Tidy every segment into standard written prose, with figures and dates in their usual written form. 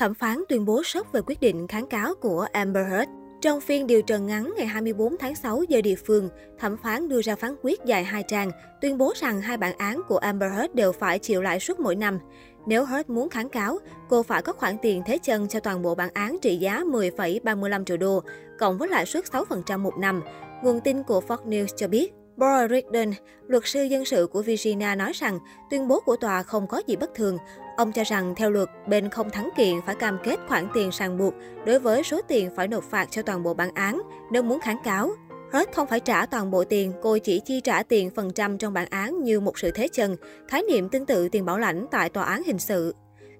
Thẩm phán tuyên bố sốc về quyết định kháng cáo của Amber Heard. Trong phiên điều trần ngắn ngày 24 tháng 6 giờ địa phương, thẩm phán đưa ra phán quyết dài 2 trang, tuyên bố rằng hai bản án của Amber Heard đều phải chịu lãi suất mỗi năm. Nếu Heard muốn kháng cáo, cô phải có khoản tiền thế chân cho toàn bộ bản án trị giá 10,35 triệu đô, cộng với lãi suất 6% một năm. Nguồn tin của Fox News cho biết. Paul Rigdon, luật sư dân sự của Virginia nói rằng tuyên bố của tòa không có gì bất thường. Ông cho rằng theo luật, bên không thắng kiện phải cam kết khoản tiền ràng buộc đối với số tiền phải nộp phạt cho toàn bộ bản án nếu muốn kháng cáo. Heard không phải trả toàn bộ tiền, cô chỉ chi trả tiền phần trăm trong bản án như một sự thế chân, khái niệm tương tự tiền bảo lãnh tại tòa án hình sự.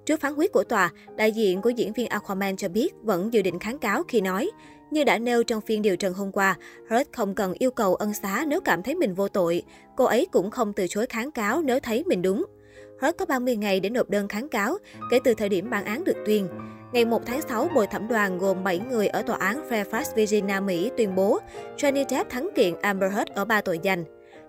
Trước phán quyết của tòa, đại diện của diễn viên Aquaman cho biết vẫn dự định kháng cáo khi nói, như đã nêu trong phiên điều trần hôm qua, Heard không cần yêu cầu ân xá nếu cảm thấy mình vô tội. Cô ấy cũng không từ chối kháng cáo nếu thấy mình đúng. Heard có 30 ngày để nộp đơn kháng cáo kể từ thời điểm bản án được tuyên. Ngày 1 tháng 6, bồi thẩm đoàn gồm 7 người ở tòa án Fairfax, Virginia, Mỹ tuyên bố Johnny Depp thắng kiện Amber Heard ở 3 tội danh.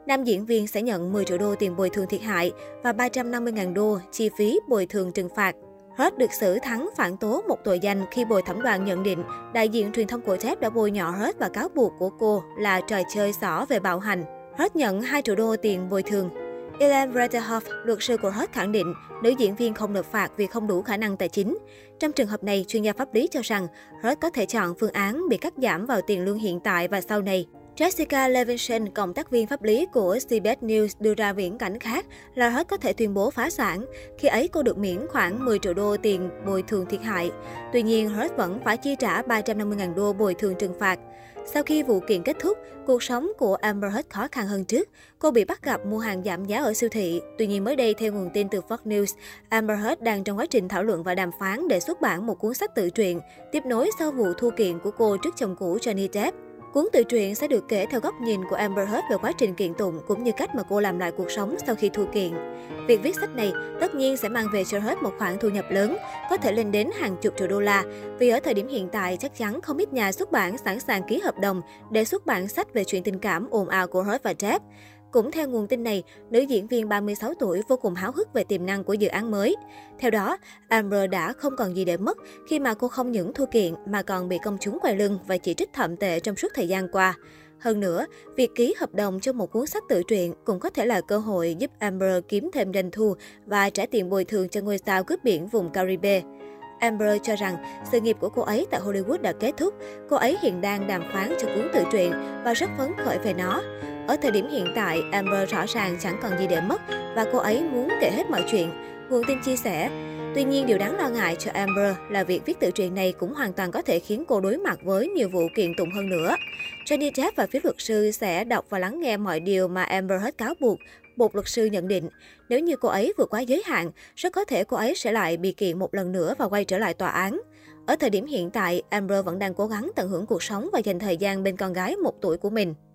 Nam diễn viên sẽ nhận 10 triệu đô tiền bồi thường thiệt hại và 350.000 đô chi phí bồi thường trừng phạt. Heard được xử thắng phản tố một tội danh khi bồi thẩm đoàn nhận định đại diện truyền thông của Depp đã bôi nhọ Heard và cáo buộc của cô là trò chơi xỏ về bạo hành. Heard nhận 2 triệu đô tiền bồi thường. Elaine Breiterhoff, luật sư của Heard khẳng định nữ diễn viên không nộp phạt vì không đủ khả năng tài chính. Trong trường hợp này, chuyên gia pháp lý cho rằng Heard có thể chọn phương án bị cắt giảm vào tiền lương hiện tại và sau này. Jessica Levinson, cộng tác viên pháp lý của CBS News đưa ra viễn cảnh khác là Heard có thể tuyên bố phá sản, khi ấy cô được miễn khoảng 10 triệu đô tiền bồi thường thiệt hại. Tuy nhiên, Heard vẫn phải chi trả 350.000 đô bồi thường trừng phạt. Sau khi vụ kiện kết thúc, cuộc sống của Amber Heard khó khăn hơn trước. Cô bị bắt gặp mua hàng giảm giá ở siêu thị. Tuy nhiên mới đây, theo nguồn tin từ Fox News, Amber Heard đang trong quá trình thảo luận và đàm phán để xuất bản một cuốn sách tự truyện, tiếp nối sau vụ thua kiện của cô trước chồng cũ Johnny Depp. Cuốn tự truyện sẽ được kể theo góc nhìn của Amber Heard về quá trình kiện tụng cũng như cách mà cô làm lại cuộc sống sau khi thua kiện. Việc viết sách này tất nhiên sẽ mang về cho Heard một khoản thu nhập lớn, có thể lên đến hàng chục triệu đô la, vì ở thời điểm hiện tại chắc chắn không ít nhà xuất bản sẵn sàng ký hợp đồng để xuất bản sách về chuyện tình cảm ồn ào của Heard và Depp. Cũng theo nguồn tin này, nữ diễn viên 36 tuổi vô cùng háo hức về tiềm năng của dự án mới. Theo đó, Amber đã không còn gì để mất khi mà cô không những thua kiện mà còn bị công chúng quay lưng và chỉ trích thậm tệ trong suốt thời gian qua. Hơn nữa, việc ký hợp đồng cho một cuốn sách tự truyện cũng có thể là cơ hội giúp Amber kiếm thêm doanh thu và trả tiền bồi thường cho ngôi sao cướp biển vùng Caribe. Amber cho rằng sự nghiệp của cô ấy tại Hollywood đã kết thúc, cô ấy hiện đang đàm phán cho cuốn tự truyện và rất phấn khởi về nó. Ở thời điểm hiện tại, Amber rõ ràng chẳng còn gì để mất và cô ấy muốn kể hết mọi chuyện, nguồn tin chia sẻ. Tuy nhiên, điều đáng lo ngại cho Amber là việc viết tự truyện này cũng hoàn toàn có thể khiến cô đối mặt với nhiều vụ kiện tụng hơn nữa. Johnny Depp và phía luật sư sẽ đọc và lắng nghe mọi điều mà Amber hết cáo buộc, một luật sư nhận định. Nếu như cô ấy vượt quá giới hạn, rất có thể cô ấy sẽ lại bị kiện một lần nữa và quay trở lại tòa án. Ở thời điểm hiện tại, Amber vẫn đang cố gắng tận hưởng cuộc sống và dành thời gian bên con gái 1 tuổi của mình.